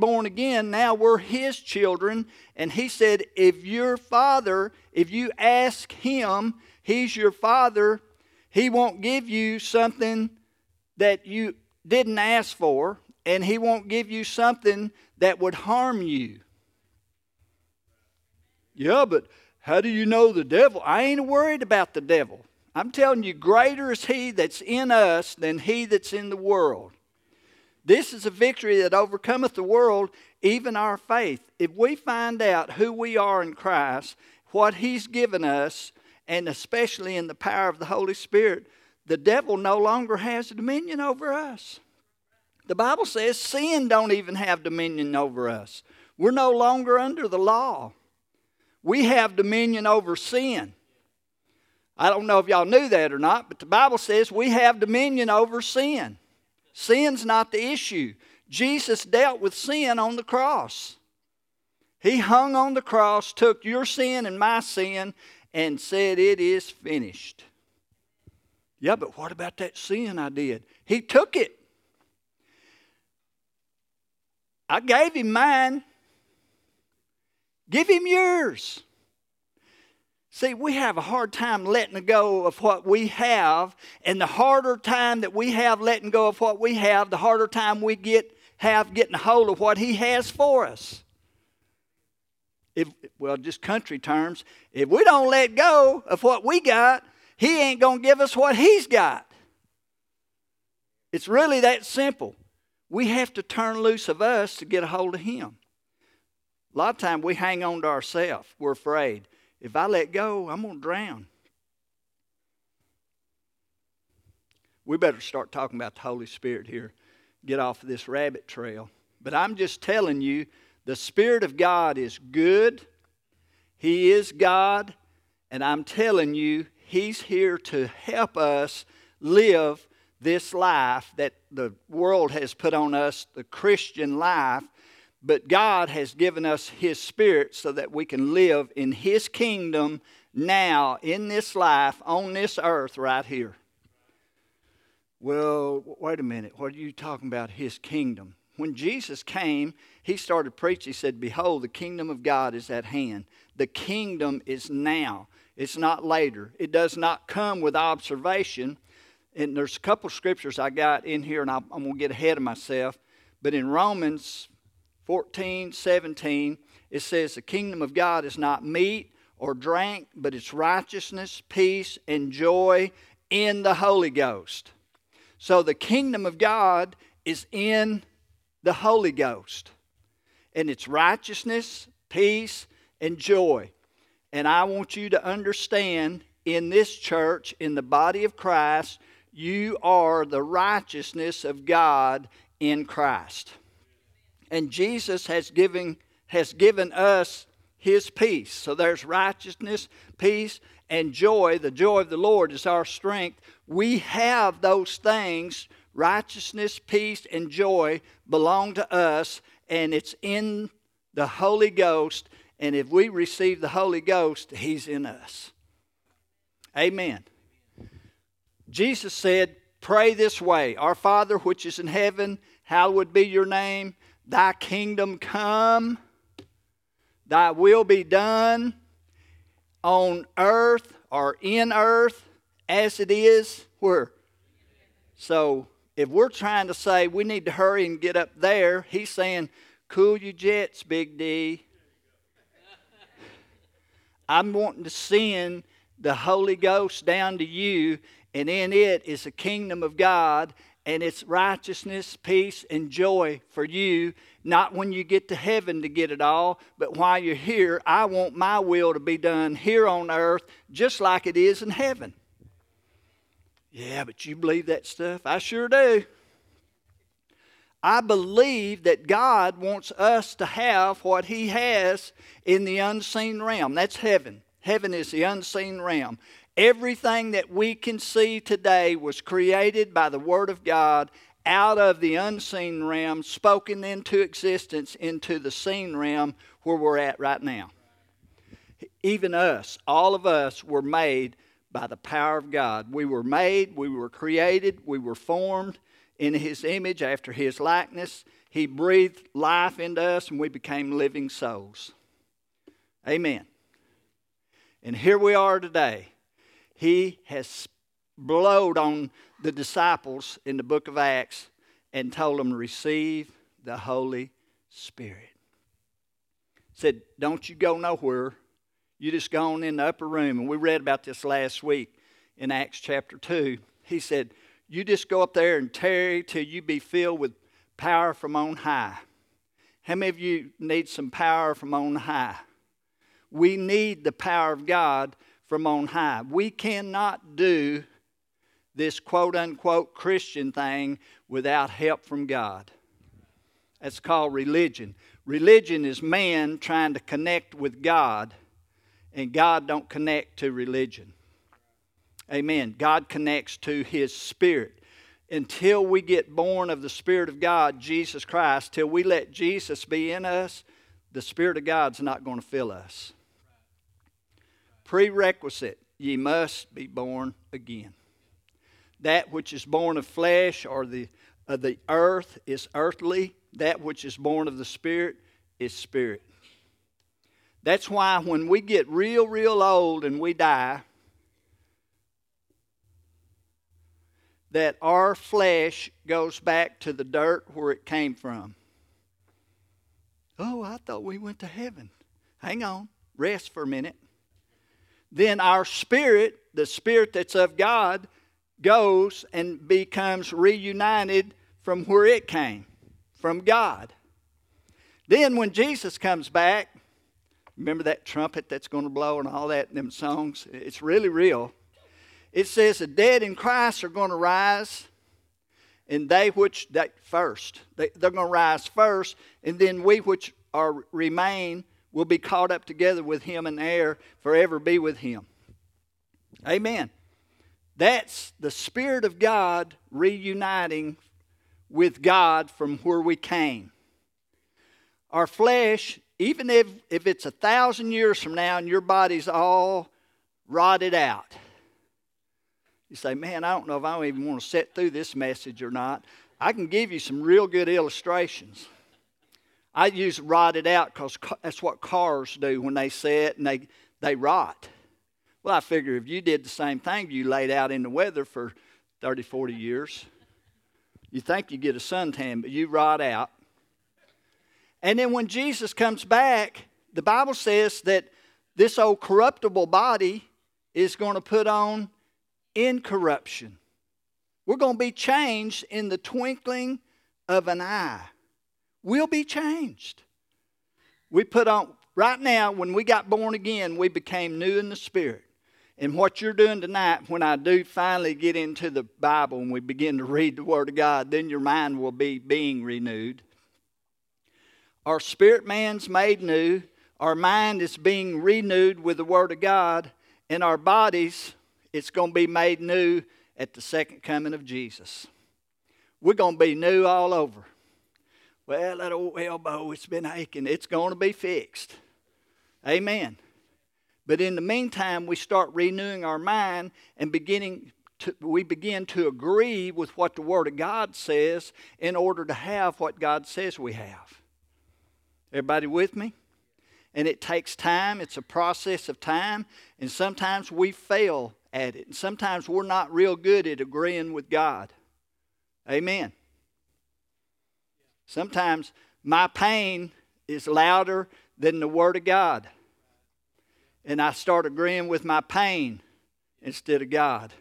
born again, now we're his children. And he said, if your father, if you ask him, he's your father, he won't give you something that you didn't ask for, and he won't give you something that would harm you. Yeah, but how do you know the devil? I ain't worried about the devil. I'm telling you, greater is he that's in us than he that's in the world. This is a victory that overcometh the world, even our faith. If we find out who we are in Christ, what he's given us, and especially in the power of the Holy Spirit, the devil no longer has dominion over us. The Bible says sin don't even have dominion over us. We're no longer under the law. We have dominion over sin. I don't know if y'all knew that or not, but the Bible says we have dominion over sin. Sin's not the issue. Jesus dealt with sin on the cross. He hung on the cross, took your sin and my sin, and said, it is finished. Yeah, but what about that sin I did? He took it. I gave him mine. Give him yours. See, we have a hard time letting go of what we have, and the harder time that we have letting go of what we have, the harder time we have getting a hold of what he has for us. Well, just country terms, if we don't let go of what we got, he ain't going to give us what he's got. It's really that simple. We have to turn loose of us to get a hold of him. A lot of times we hang on to ourselves. We're afraid. If I let go, I'm going to drown. We better start talking about the Holy Spirit here. Get off of this rabbit trail. But I'm just telling you, the Spirit of God is good. He is God. And I'm telling you, he's here to help us live this life that the world has put on us, the Christian life. But God has given us his Spirit so that we can live in his kingdom now, in this life, on this earth right here. Well, wait a minute. What are you talking about, his kingdom? When Jesus came, he started preaching. He said, behold, the kingdom of God is at hand. The kingdom is now. It's not later. It does not come with observation. And there's a couple scriptures I got in here, and I'm going to get ahead of myself. But in Romans 14, 17, it says the kingdom of God is not meat or drink, but it's righteousness, peace, and joy in the Holy Ghost. So the kingdom of God is in the Holy Ghost. And it's righteousness, peace, and joy. And I want you to understand, in this church, in the body of Christ, you are the righteousness of God in Christ. And Jesus has given us his peace. So there's righteousness, peace, and joy. The joy of the Lord is our strength. We have those things. Righteousness, peace, and joy belong to us. And it's in the Holy Ghost. And if we receive the Holy Ghost, he's in us. Amen. Jesus said, pray this way. Our Father which is in heaven, hallowed be your name. Thy kingdom come, thy will be done on earth or in earth as it is where? So if we're trying to say we need to hurry and get up there, he's saying, cool your jets, Big D. I'm wanting to send the Holy Ghost down to you, and in it is the kingdom of God. And it's righteousness, peace, and joy for you. Not when you get to heaven to get it all, but while you're here, I want my will to be done here on earth just like it is in heaven. Yeah, but you believe that stuff? I sure do. I believe that God wants us to have what he has in the unseen realm. That's heaven. Heaven is the unseen realm. Everything that we can see today was created by the Word of God out of the unseen realm, spoken into existence into the seen realm where we're at right now. Even us, all of us, were made by the power of God. We were made, we were created, we were formed in his image after his likeness. He breathed life into us and we became living souls. Amen. And here we are today. He has blowed on the disciples in the book of Acts and told them, receive the Holy Spirit. Said, don't you go nowhere. You just go on in the upper room. And we read about this last week in Acts chapter 2. He said, you just go up there and tarry till you be filled with power from on high. How many of you need some power from on high? We need the power of God from on high. We cannot do this quote-unquote Christian thing without help from God. That's called religion. Religion is man trying to connect with God, and God don't connect to religion. Amen. God connects to His Spirit. Until we get born of the Spirit of God, Jesus Christ, till we let Jesus be in us, the Spirit of God's not going to fill us. Prerequisite, ye must be born again. That which is born of flesh or the earth is earthly. That which is born of the Spirit is spirit. That's why when we get real, real old and we die, that our flesh goes back to the dirt where it came from. Oh, I thought we went to heaven. Hang on, rest for a minute. Then our spirit, the spirit that's of God, goes and becomes reunited from where it came, from God. Then when Jesus comes back, remember that trumpet that's going to blow and all that in them songs? It's really real. It says the dead in Christ are going to rise, and they're going to rise first, and then we which are remain will be caught up together with Him in air, forever be with Him. Amen. That's the Spirit of God reuniting with God from where we came. Our flesh, even if it's 1,000 years from now and your body's all rotted out, you say, man, I don't know if I even want to sit through this message or not. I can give you some real good illustrations. I use rotted out because that's what cars do when they sit and they rot. Well, I figure if you did the same thing, you laid out in the weather for 30, 40 years, you think you get a suntan, but you rot out. And then when Jesus comes back, the Bible says that this old corruptible body is going to put on incorruption. We're going to be changed in the twinkling of an eye. We'll be changed. We put on, right now, when we got born again, we became new in the Spirit. And what you're doing tonight, when I do finally get into the Bible and we begin to read the Word of God, then your mind will be being renewed. Our spirit man's made new. Our mind is being renewed with the Word of God. And our bodies, it's going to be made new at the second coming of Jesus. We're going to be new all over. Well, that old elbow, it's been aching. It's going to be fixed. Amen. But in the meantime, we start renewing our mind and we begin to agree with what the Word of God says in order to have what God says we have. Everybody with me? And it takes time. It's a process of time. And sometimes we fail at it. And sometimes we're not real good at agreeing with God. Amen. Sometimes my pain is louder than the Word of God. And I start agreeing with my pain instead of God.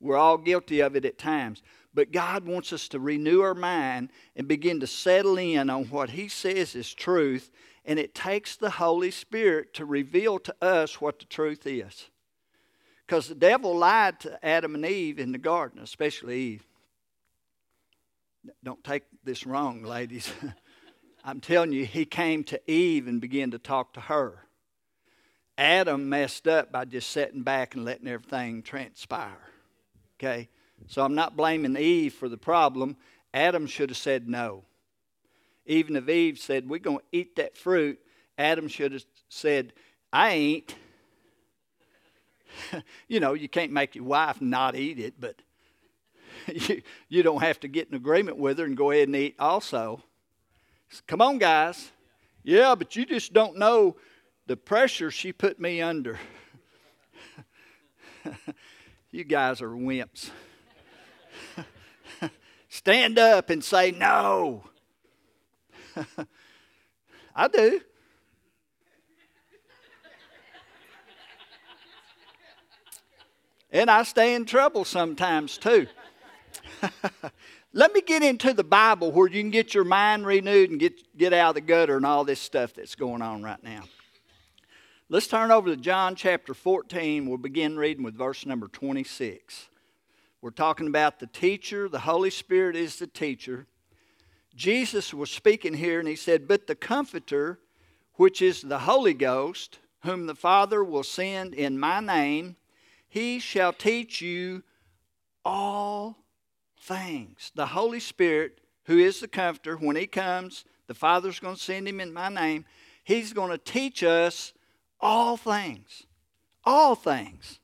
We're all guilty of it at times. But God wants us to renew our mind and begin to settle in on what He says is truth. And it takes the Holy Spirit to reveal to us what the truth is. Because the devil lied to Adam and Eve in the garden, especially Eve. Don't take this wrong, ladies. I'm telling you, he came to Eve and began to talk to her. Adam messed up by just sitting back and letting everything transpire. Okay? So I'm not blaming Eve for the problem. Adam should have said no. Even if Eve said, we're going to eat that fruit, Adam should have said, I ain't. You know, you can't make your wife not eat it, but you don't have to get an agreement with her and go ahead and eat also. Come on, guys. Yeah, but you just don't know the pressure she put me under. You guys are wimps. Stand up and say no. I do. And I stay in trouble sometimes too. Let me get into the Bible where you can get your mind renewed and get out of the gutter and all this stuff that's going on right now. Let's turn over to John chapter 14. We'll begin reading with verse number 26. We're talking about the teacher. The Holy Spirit is the teacher. Jesus was speaking here and he said, "But the Comforter, which is the Holy Ghost, whom the Father will send in my name, he shall teach you all things." The Holy Spirit, who is the Comforter, when he comes, the Father's going to send him in my name. He's going to teach us all things. All things.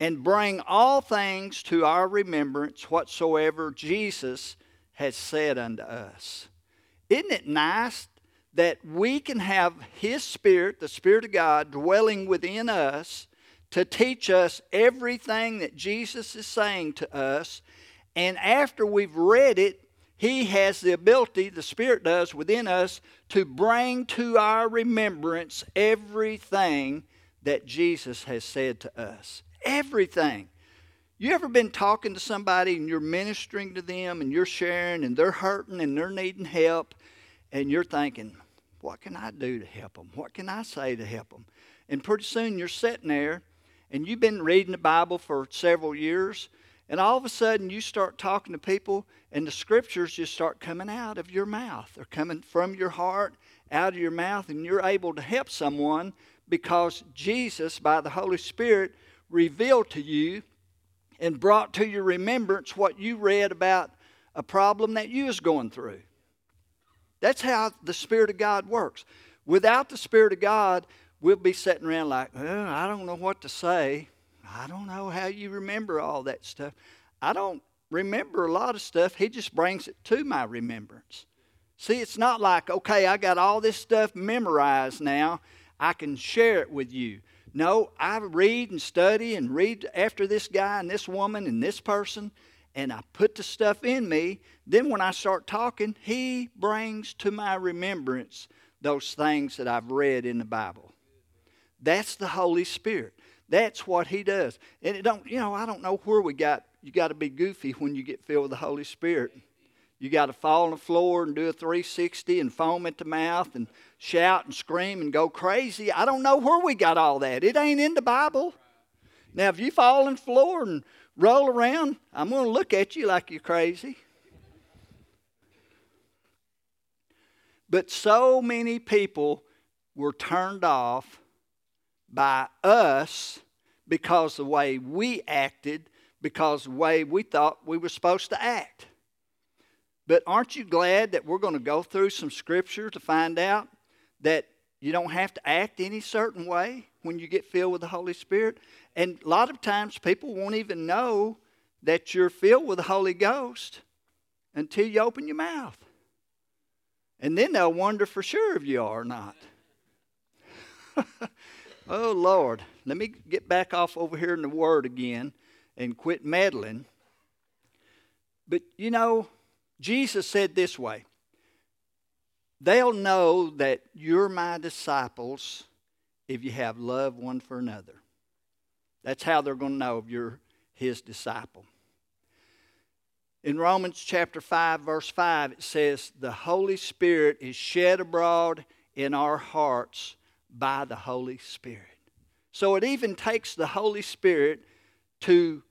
And bring all things to our remembrance whatsoever Jesus has said unto us. Isn't it nice that we can have his Spirit, the Spirit of God, dwelling within us to teach us everything that Jesus is saying to us? And after we've read it, he has the ability, the Spirit does within us, to bring to our remembrance everything that Jesus has said to us. Everything. You ever been talking to somebody and you're ministering to them and you're sharing and they're hurting and they're needing help and you're thinking, what can I do to help them? What can I say to help them? And pretty soon you're sitting there and you've been reading the Bible for several years and all of a sudden you start talking to people and the scriptures just start coming out of your mouth. They're coming from your heart, out of your mouth, and you're able to help someone because Jesus, by the Holy Spirit, revealed to you and brought to your remembrance what you read about a problem that you was going through. That's how the Spirit of God works. Without the Spirit of God, we'll be sitting around like, oh, I don't know what to say. I don't know how you remember all that stuff. I don't remember a lot of stuff. He just brings it to my remembrance. See, it's not like, okay, I got all this stuff memorized now. I can share it with you. No, I read and study and read after this guy and this woman and this person, and I put the stuff in me. Then when I start talking, he brings to my remembrance those things that I've read in the Bible. That's the Holy Spirit. That's what he does. And it don't, you know, I don't know where we got. You got to be goofy when you get filled with the Holy Spirit. You got to fall on the floor and do a 360 and foam at the mouth and shout and scream and go crazy. I don't know where we got all that. It ain't in the Bible. Now, if you fall on the floor and roll around, I'm going to look at you like you're crazy. But so many people were turned off by us because the way we acted, because the way we thought we were supposed to act. But aren't you glad that we're going to go through some scripture to find out that you don't have to act any certain way when you get filled with the Holy Spirit? And a lot of times people won't even know that you're filled with the Holy Ghost until you open your mouth. And then they'll wonder for sure if you are or not. Oh, Lord, let me get back off over here in the Word again and quit meddling. But, you know, Jesus said this way, they'll know that you're my disciples if you have love one for another. That's how they're going to know if you're his disciple. In Romans chapter 5, verse 5, it says, the Holy Spirit is shed abroad in our hearts by the Holy Spirit. So it even takes the Holy Spirit to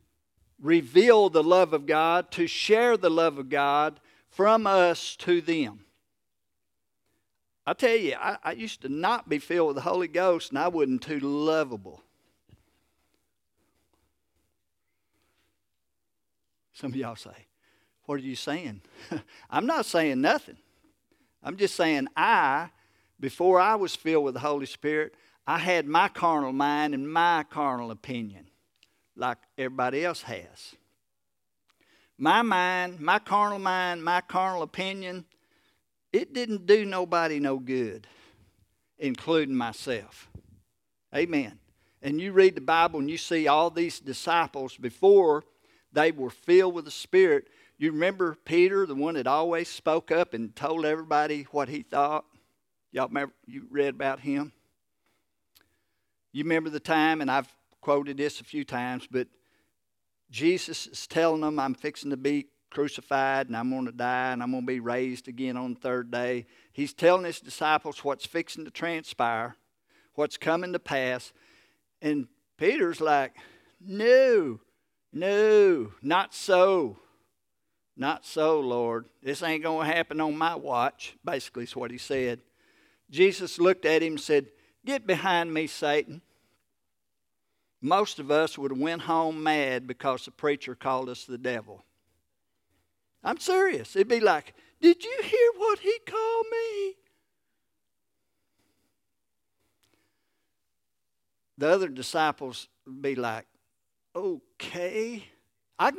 reveal the love of God, to share the love of God from us to them. I tell you, I used to not be filled with the Holy Ghost and I wasn't too lovable. Some of y'all say, what are you saying? I'm not saying nothing. I'm just saying before I was filled with the Holy Spirit, I had my carnal mind and my carnal opinion, like everybody else has. My mind, my carnal opinion it didn't do nobody no good, including myself. Amen. And you read the Bible and you see all these disciples before they were filled with the Spirit. You remember Peter, the one that always spoke up and told everybody what he thought? Y'all remember, you read about him? You remember the time, and I've quoted this a few times, but Jesus is telling them, I'm fixing to be crucified, and I'm going to die, and I'm going to be raised again on the third day. He's telling his disciples what's fixing to transpire, what's coming to pass. And Peter's like, no, not so, Lord. This ain't going to happen on my watch, basically is what he said. Jesus looked at him and said, get behind me, Satan. Most of us would have went home mad because the preacher called us the devil. I'm serious. It'd be like, did you hear what he called me? The other disciples would be like, okay. I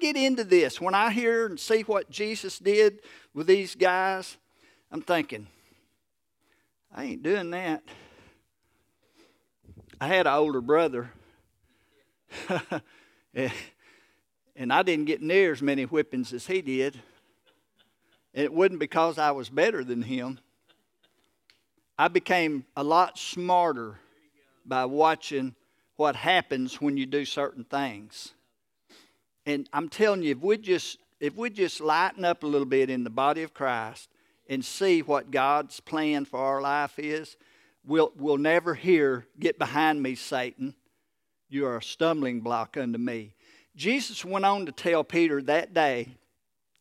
get into this. When I hear and see what Jesus did with these guys, I'm thinking, I ain't doing that. I had an older brother, and I didn't get near as many whippings as he did. And it wasn't because I was better than him. I became a lot smarter by watching what happens when you do certain things. And I'm telling you, if we just lighten up a little bit in the body of Christ and see what God's plan for our life is, we'll never hear, get behind me, Satan. You are a stumbling block unto me. Jesus went on to tell Peter that day,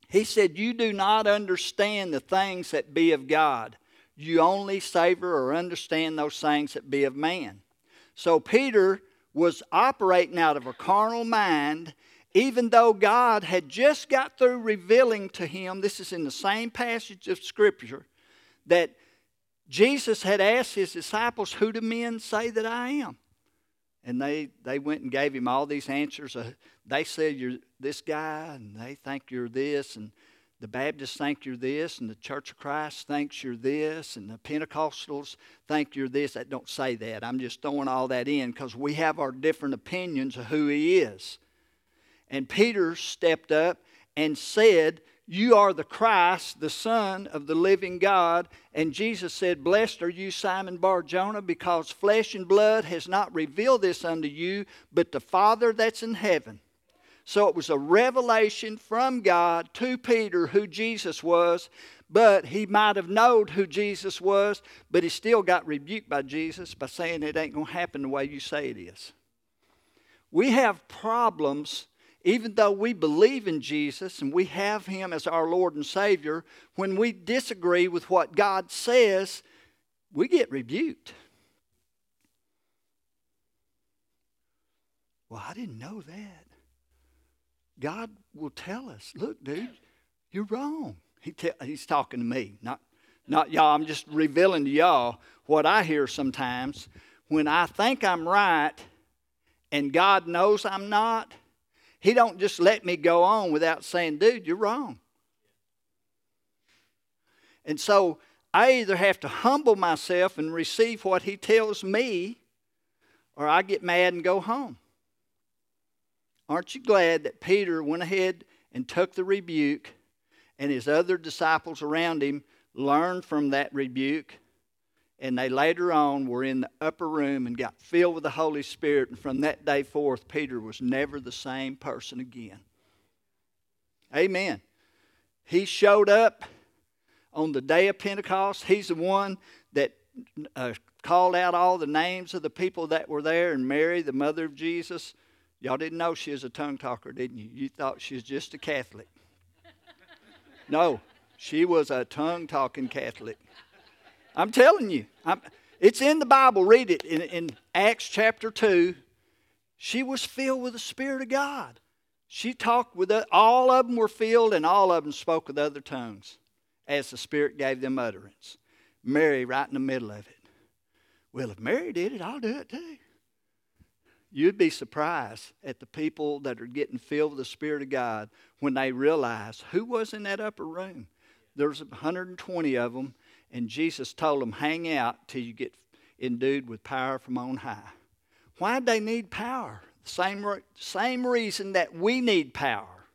he said, you do not understand the things that be of God. You only savor or understand those things that be of man. So Peter was operating out of a carnal mind, even though God had just got through revealing to him, this is in the same passage of Scripture, that Jesus had asked his disciples, who do men say that I am? And they went and gave him all these answers. They said, you're this guy, and they think you're this, and the Baptists think you're this, and the Church of Christ thinks you're this, and the Pentecostals think you're this. That don't say that. I'm just throwing all that in because we have our different opinions of who he is. And Peter stepped up and said, you are the Christ, the Son of the living God. And Jesus said, blessed are you, Simon Bar-Jonah, because flesh and blood has not revealed this unto you, but the Father that's in heaven. So it was a revelation from God to Peter who Jesus was, but he might have known who Jesus was, but he still got rebuked by Jesus by saying it ain't going to happen the way you say it is. We have problems. Even though we believe in Jesus and we have him as our Lord and Savior, when we disagree with what God says, we get rebuked. Well, I didn't know that. God will tell us, look, dude, you're wrong. He's talking to me, not y'all. I'm just revealing to y'all what I hear sometimes. When I think I'm right and God knows I'm not, he don't just let me go on without saying, dude, you're wrong. And so I either have to humble myself and receive what he tells me, or I get mad and go home. Aren't you glad that Peter went ahead and took the rebuke, and his other disciples around him learned from that rebuke, and they later on were in the upper room and got filled with the Holy Spirit. And from that day forth, Peter was never the same person again. Amen. He showed up on the day of Pentecost. He's the one that called out all the names of the people that were there. And Mary, the mother of Jesus, y'all didn't know she was a tongue talker, didn't you? You thought she was just a Catholic. No, she was a tongue-talking Catholic. I'm telling you, it's in the Bible. Read it in Acts chapter 2. She was filled with the Spirit of God. She talked with all of them were filled, and all of them spoke with other tongues as the Spirit gave them utterance. Mary right in the middle of it. Well, if Mary did it, I'll do it too. You'd be surprised at the people that are getting filled with the Spirit of God when they realize who was in that upper room. There's 120 of them, and Jesus told them, hang out till you get endued with power from on high. Why'd they need power? Same reason that we need power,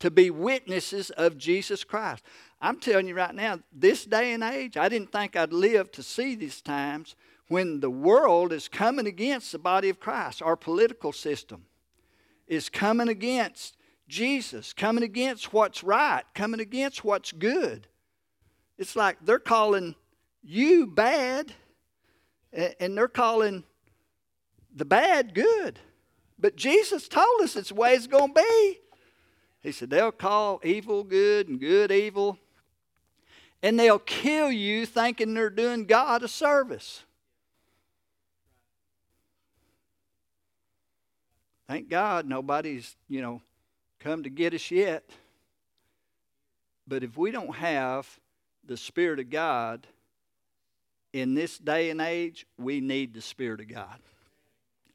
to be witnesses of Jesus Christ. I'm telling you right now, this day and age, I didn't think I'd live to see these times when the world is coming against the body of Christ. Our political system is coming against Jesus, coming against what's right, coming against what's good. It's like they're calling you bad, and they're calling the bad good. But Jesus told us it's the way it's going to be. He said they'll call evil good and good evil, and they'll kill you thinking they're doing God a service. Thank God nobody's, come to get us yet. But if we don't have the Spirit of God in this day and age, we need the Spirit of God.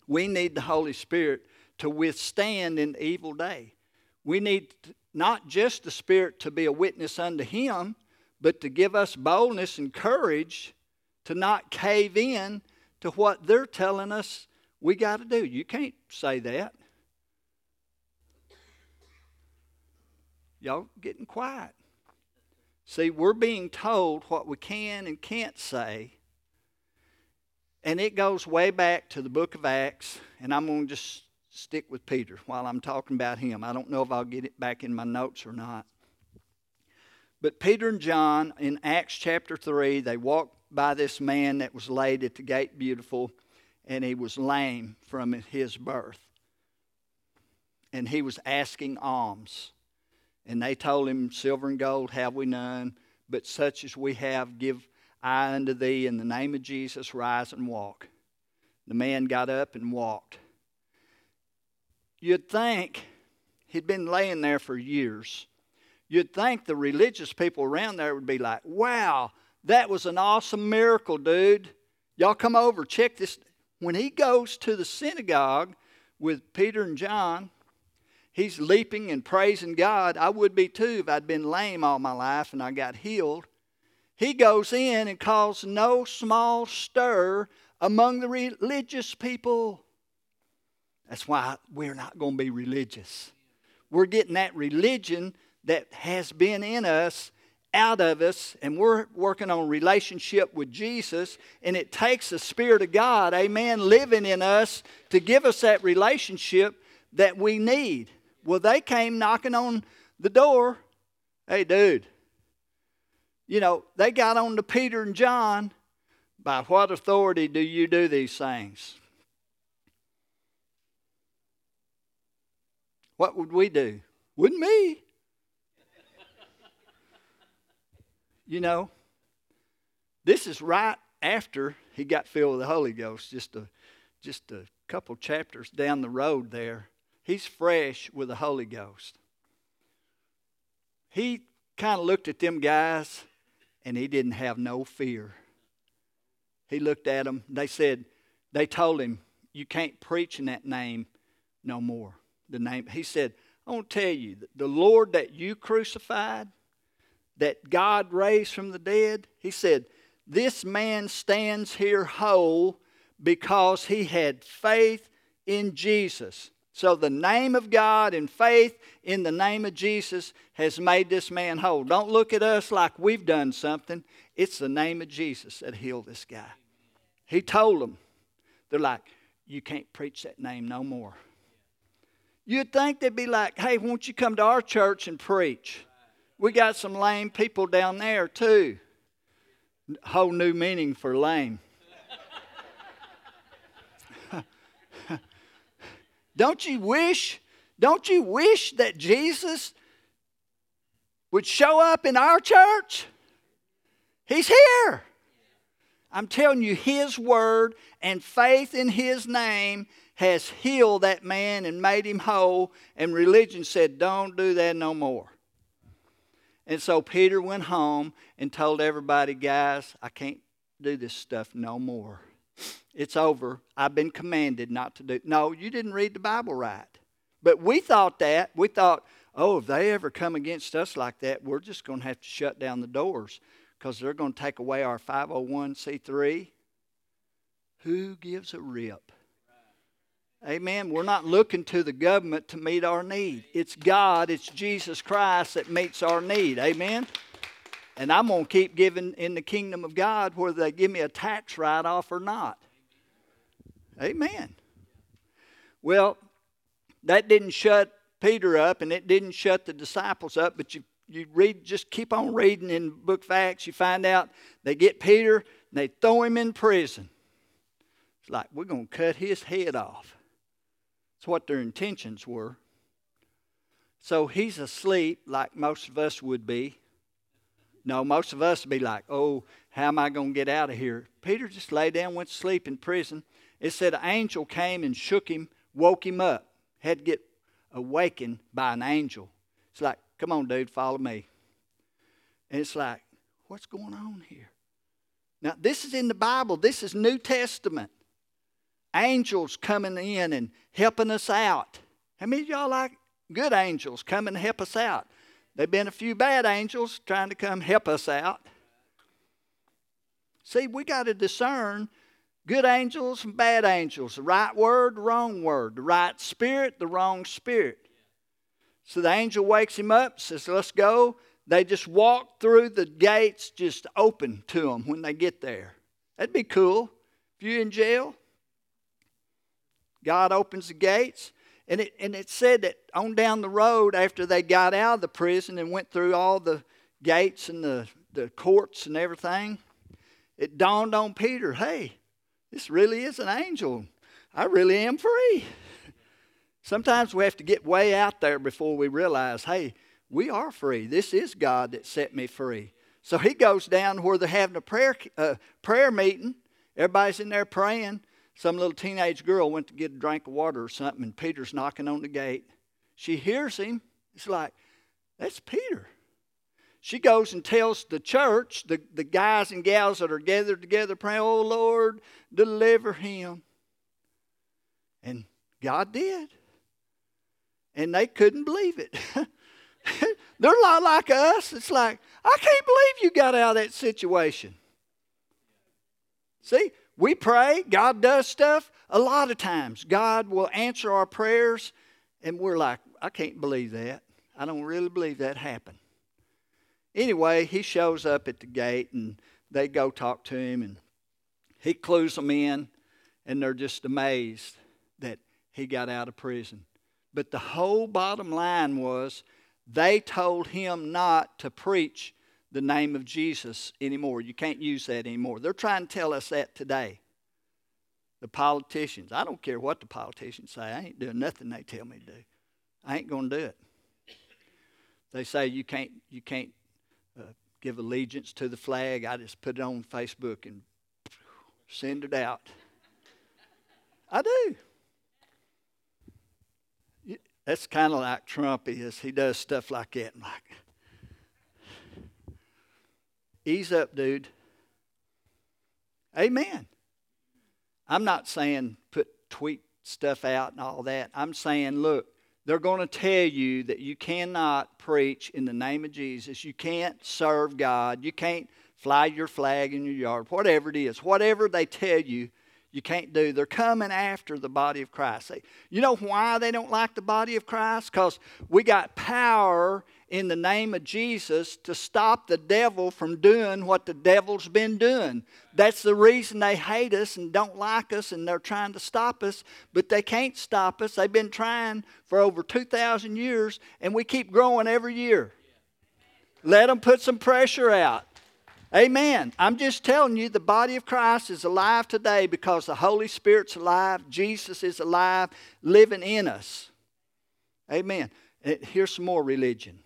We need the Holy Spirit to withstand in the evil day. We need not just the Spirit to be a witness unto Him, but to give us boldness and courage to not cave in to what they're telling us we got to do. You can't say that. Y'all getting quiet. See, we're being told what we can and can't say. And it goes way back to the book of Acts. And I'm going to just stick with Peter while I'm talking about him. I don't know if I'll get it back in my notes or not. But Peter and John, in Acts chapter 3, they walked by this man that was laid at the Gate Beautiful. And he was lame from his birth. And he was asking alms. And they told him, silver and gold have we none, but such as we have give I unto thee. In the name of Jesus, rise and walk. The man got up and walked. You'd think he'd been laying there for years. You'd think the religious people around there would be like, wow, that was an awesome miracle, dude. Y'all come over, check this. When he goes to the synagogue with Peter and John, he's leaping and praising God. I would be too if I'd been lame all my life and I got healed. He goes in and caused no small stir among the religious people. That's why we're not going to be religious. We're getting that religion that has been in us out of us, and we're working on relationship with Jesus, and it takes the Spirit of God, amen, living in us to give us that relationship that we need. Well, they came knocking on the door. Hey, dude. They got on to Peter and John. By what authority do you do these things? What would we do? Wouldn't me? This is right after he got filled with the Holy Ghost, just a couple chapters down the road there. He's fresh with the Holy Ghost. He kind of looked at them guys, and he didn't have no fear. He looked at them. They told him, you can't preach in that name no more. The name. He said, I want to tell you, the Lord that you crucified, that God raised from the dead, he said, this man stands here whole because he had faith in Jesus. So the name of God and faith in the name of Jesus has made this man whole. Don't look at us like we've done something. It's the name of Jesus that healed this guy. He told them. They're like, you can't preach that name no more. You'd think they'd be like, hey, won't you come to our church and preach? We got some lame people down there too. Whole new meaning for lame. Don't you wish that Jesus would show up in our church? He's here. I'm telling you, His word and faith in His name has healed that man and made him whole. And religion said, don't do that no more. And so Peter went home and told everybody, guys, I can't do this stuff no more. It's over. I've been commanded not to do. No, you didn't read the Bible right. But we thought that. We thought, oh, if they ever come against us like that, we're just going to have to shut down the doors because they're going to take away our 501c3. Who gives a rip? Amen. We're not looking to the government to meet our need. It's God, it's Jesus Christ that meets our need. Amen. And I'm going to keep giving in the kingdom of God whether they give me a tax write-off or not. Amen. Well, that didn't shut Peter up, and it didn't shut the disciples up, but you read, just keep on reading in the book of Acts. You find out they get Peter, and they throw him in prison. It's like, we're going to cut his head off. That's what their intentions were. So he's asleep like most of us would be. No, most of us would be like, oh, how am I going to get out of here? Peter just lay down, went to sleep in prison. It said an angel came and shook him, woke him up. Had to get awakened by an angel. It's like, come on, dude, follow me. And it's like, what's going on here? Now, this is in the Bible. This is New Testament. Angels coming in and helping us out. How many of y'all like good angels coming to help us out? There have been a few bad angels trying to come help us out. See, we got to discern good angels and bad angels, the right word, the wrong word, the right spirit, the wrong spirit. So the angel wakes him up, says, let's go. They just walk through the gates, just open to them when they get there. That'd be cool. If you're in jail, God opens the gates. And it said that on down the road after they got out of the prison and went through all the gates and the courts and everything, it dawned on Peter, hey, this really is an angel. I really am free. Sometimes we have to get way out there before we realize, hey, we are free. This is God that set me free. So he goes down where they're having a prayer meeting. Everybody's in there praying. Some little teenage girl went to get a drink of water or something, and Peter's knocking on the gate. She hears him. It's like, that's Peter. She goes and tells the church, the guys and gals that are gathered together, praying, oh, Lord, deliver him. And God did. And they couldn't believe it. They're a lot like us. It's like, I can't believe you got out of that situation. See? We pray, God does stuff. A lot of times, God will answer our prayers, and we're like, I can't believe that. I don't really believe that happened. Anyway, he shows up at the gate, and they go talk to him, and he clues them in, and they're just amazed that he got out of prison. But the whole bottom line was they told him not to preach the name of Jesus anymore. You can't use that anymore. They're trying to tell us that today. The politicians. I don't care what the politicians say. I ain't doing nothing they tell me to do. I ain't going to do it. They say you can't give allegiance to the flag. I just put it on Facebook and send it out. I do. That's kind of like Trump is. He does stuff like that. I'm like, ease up, dude. Amen. I'm not saying put tweet stuff out and all that. I'm saying, look, they're going to tell you that you cannot preach in the name of Jesus. You can't serve God. You can't fly your flag in your yard. Whatever it is, whatever they tell you, you can't do. They're coming after the body of Christ. You know why they don't like the body of Christ? Because we got power in the name of Jesus to stop the devil from doing what the devil's been doing. That's the reason they hate us and don't like us, and they're trying to stop us, but they can't stop us. They've been trying for over 2,000 years, and we keep growing every year. Let them put some pressure out. Amen. I'm just telling you, the body of Christ is alive today because the Holy Spirit's alive. Jesus is alive, living in us. Amen. Here's some more religion.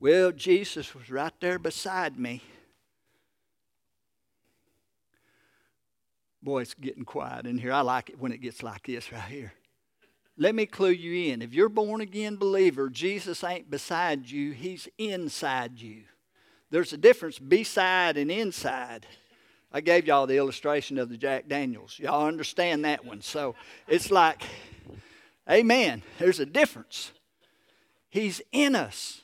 Well, Jesus was right there beside me. Boy, it's getting quiet in here. I like it when it gets like this right here. Let me clue you in. If you're a born-again believer, Jesus ain't beside you. He's inside you. There's a difference beside and inside. I gave y'all the illustration of the Jack Daniels. Y'all understand that one. So it's like, amen, there's a difference. He's in us.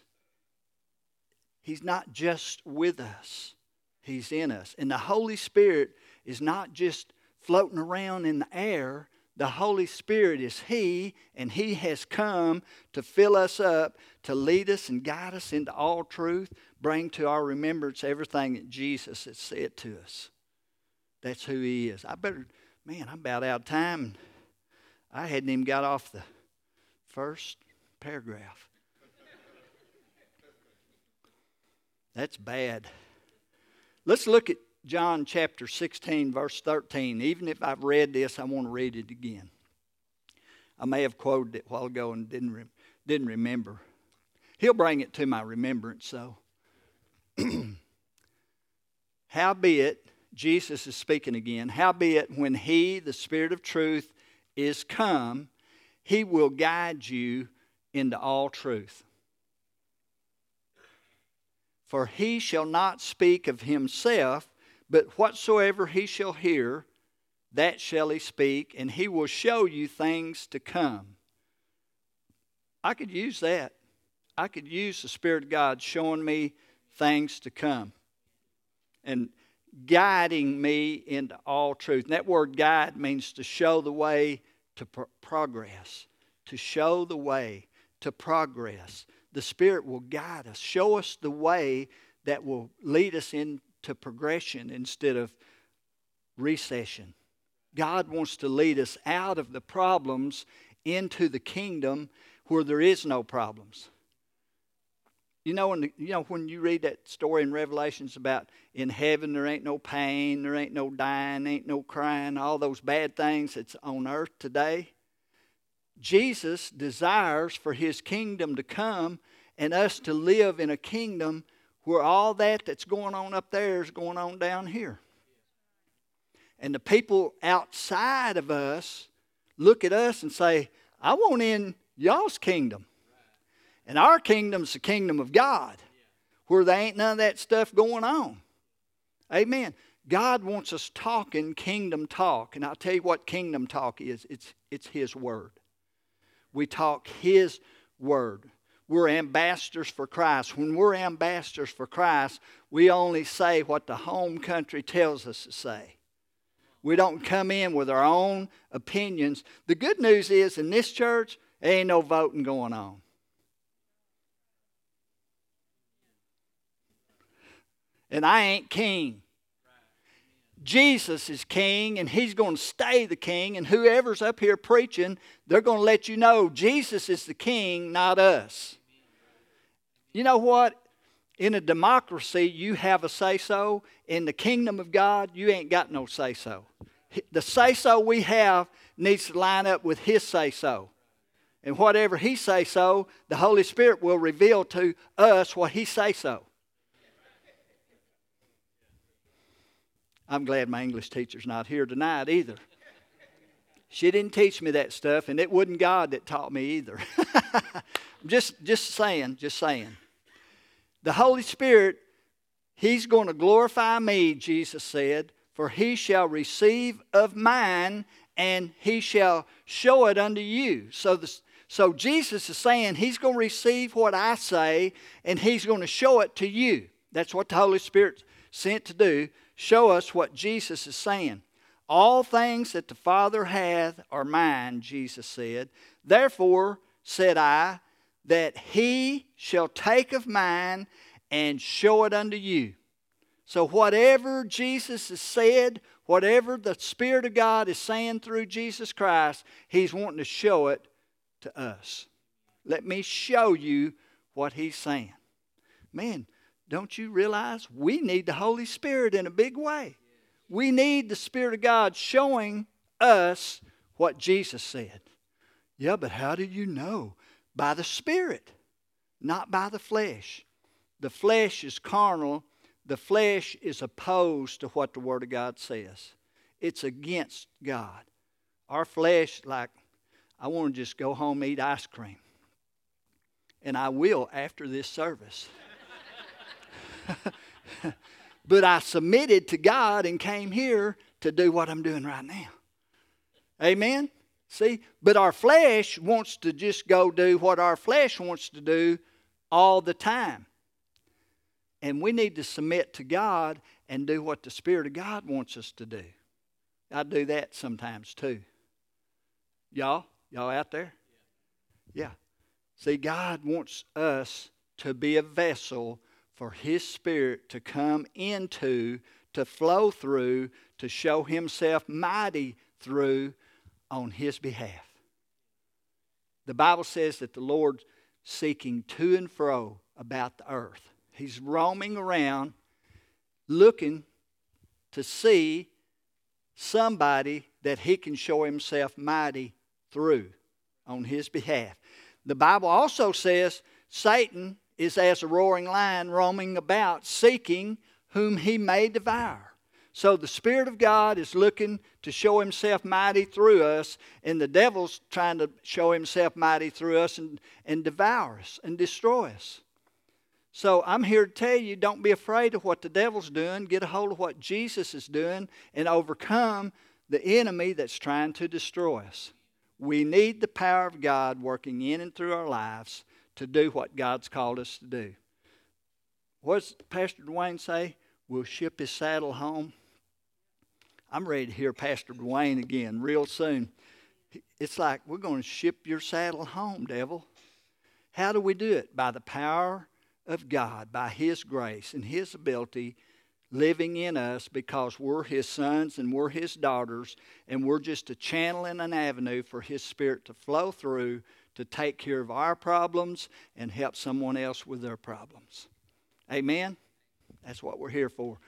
He's not just with us. He's in us. And the Holy Spirit is not just floating around in the air. The Holy Spirit is He, and He has come to fill us up, to lead us and guide us into all truth, bring to our remembrance everything that Jesus has said to us. That's who He is. I'm about out of time. I hadn't even got off the first paragraph. That's bad. Let's look at John chapter 16, verse 13. Even if I've read this, I want to read it again. I may have quoted it a while ago and didn't remember. He'll bring it to my remembrance, though. Howbeit, Jesus is speaking again, howbeit when He, the Spirit of truth, is come, He will guide you into all truth. For He shall not speak of Himself, but whatsoever He shall hear, that shall He speak, and He will show you things to come. I could use that. I could use the Spirit of God showing me things to come and guiding me into all truth. And that word guide means to show the way to progress, to show the way to progress. The Spirit will guide us, show us the way that will lead us in to progression instead of recession. God wants to lead us out of the problems into the kingdom where there is no problems. When you read that story in Revelations about in heaven there ain't no pain, there ain't no dying, ain't no crying, all those bad things that's on earth today. Jesus desires for His kingdom to come and us to live in a kingdom where all that's going on up there is going on down here. And the people outside of us look at us and say, I want in y'all's kingdom. And our kingdom's the kingdom of God, where there ain't none of that stuff going on. Amen. God wants us talking kingdom talk. And I'll tell you what kingdom talk is. It's His word. We talk His word. We're ambassadors for Christ. When we're ambassadors for Christ, we only say what the home country tells us to say. We don't come in with our own opinions. The good news is, in this church, there ain't no voting going on. And I ain't king. Jesus is king, and He's going to stay the king, and whoever's up here preaching, they're going to let you know Jesus is the king, not us. You know what? In a democracy, you have a say-so. In the kingdom of God, you ain't got no say-so. The say-so we have needs to line up with His say-so. And whatever He say-so, the Holy Spirit will reveal to us what He say-so. I'm glad my English teacher's not here tonight either. She didn't teach me that stuff, and it wasn't God that taught me either. just saying. The Holy Spirit, He's going to glorify me, Jesus said, for He shall receive of mine, and He shall show it unto you. So Jesus is saying He's going to receive what I say, and He's going to show it to you. That's what the Holy Spirit's sent to do. Show us what Jesus is saying. All things that the Father hath are mine, Jesus said. Therefore said I, that He shall take of mine and show it unto you. So whatever Jesus has said, whatever the Spirit of God is saying through Jesus Christ, He's wanting to show it to us. Let me show you what He's saying. Man, don't you realize we need the Holy Spirit in a big way? We need the Spirit of God showing us what Jesus said. Yeah, but how do you know? By the Spirit, not by the flesh. The flesh is carnal. The flesh is opposed to what the Word of God says. It's against God. Our flesh, I want to just go home and eat ice cream. And I will after this service. But I submitted to God and came here to do what I'm doing right now. Amen? See? But our flesh wants to just go do what our flesh wants to do all the time. And we need to submit to God and do what the Spirit of God wants us to do. I do that sometimes too. Y'all out there? Yeah. See, God wants us to be a vessel for His Spirit to come into, to flow through, to show Himself mighty through on His behalf. The Bible says that the Lord's seeking to and fro about the earth. He's roaming around looking to see somebody that He can show Himself mighty through on His behalf. The Bible also says Satan is as a roaring lion roaming about seeking whom he may devour. So the Spirit of God is looking to show Himself mighty through us, and the devil's trying to show himself mighty through us and devour us and destroy us. So I'm here to tell you, don't be afraid of what the devil's doing. Get a hold of what Jesus is doing and overcome the enemy that's trying to destroy us. We need the power of God working in and through our lives to do what God's called us to do. What does Pastor Dwayne say? We'll ship his saddle home. I'm ready to hear Pastor Dwayne again real soon. It's like, we're going to ship your saddle home, devil. How do we do it? By the power of God, by His grace and His ability living in us, because we're His sons and we're His daughters, and we're just a channel and an avenue for His Spirit to flow through to take care of our problems and help someone else with their problems. Amen? That's what we're here for.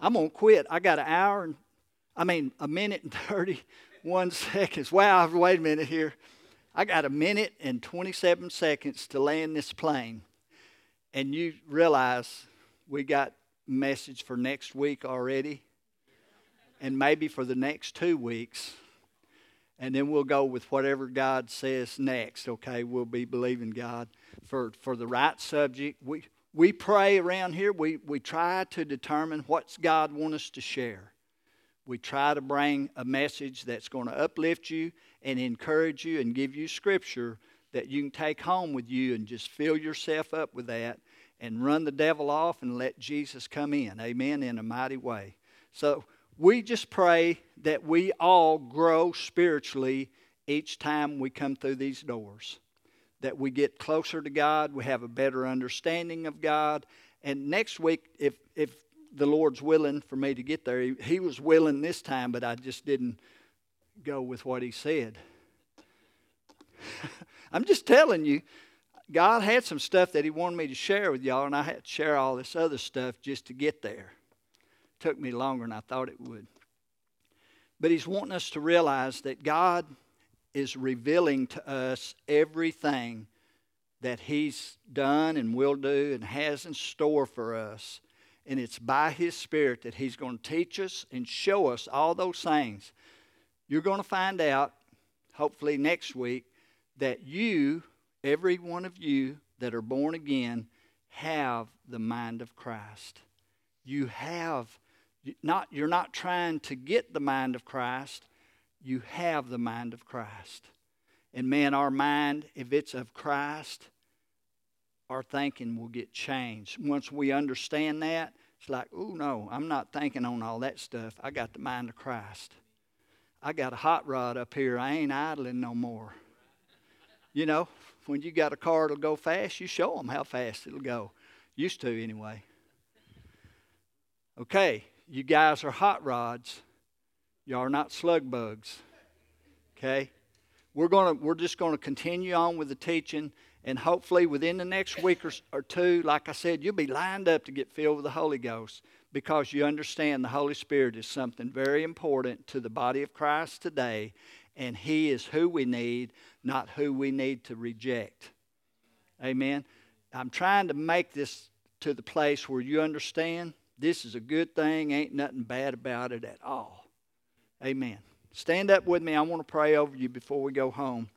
I'm going to quit. I got a minute and 31 seconds. Wow, wait a minute here. I got a minute and 27 seconds to land this plane. And you realize we got a message for next week already, and maybe for the next 2 weeks, and then we'll go with whatever God says next, okay? We'll be believing God for the right subject. We pray around here. We try to determine what God wants us to share. We try to bring a message that's going to uplift you and encourage you and give you scripture that you can take home with you and just fill yourself up with that and run the devil off and let Jesus come in, amen, in a mighty way. So we just pray that we all grow spiritually each time we come through these doors, that we get closer to God, we have a better understanding of God. And next week, if the Lord's willing for me to get there, he was willing this time, but I just didn't go with what He said. I'm just telling you, God had some stuff that He wanted me to share with y'all, and I had to share all this other stuff just to get there. It took me longer than I thought it would. But He's wanting us to realize that God is revealing to us everything that He's done and will do and has in store for us. And it's by His Spirit that He's going to teach us and show us all those things. You're going to find out, hopefully next week, that you, every one of you that are born again, have the mind of Christ. You're not trying to get the mind of Christ. You have the mind of Christ. And man, our mind, if it's of Christ, our thinking will get changed. Once we understand that, it's like, oh no, I'm not thinking on all that stuff. I got the mind of Christ. I got a hot rod up here. I ain't idling no more. You know, when you got a car that'll go fast, you show them how fast it'll go. Used to, anyway. Okay, you guys are hot rods. You are not slug bugs. Okay? We're just going to continue on with the teaching, and hopefully within the next week or two, like I said, you'll be lined up to get filled with the Holy Ghost, because you understand the Holy Spirit is something very important to the body of Christ today. And He is who we need, not who we need to reject. Amen. I'm trying to make this to the place where you understand this is a good thing, ain't nothing bad about it at all. Amen. Stand up with me. I want to pray over you before we go home.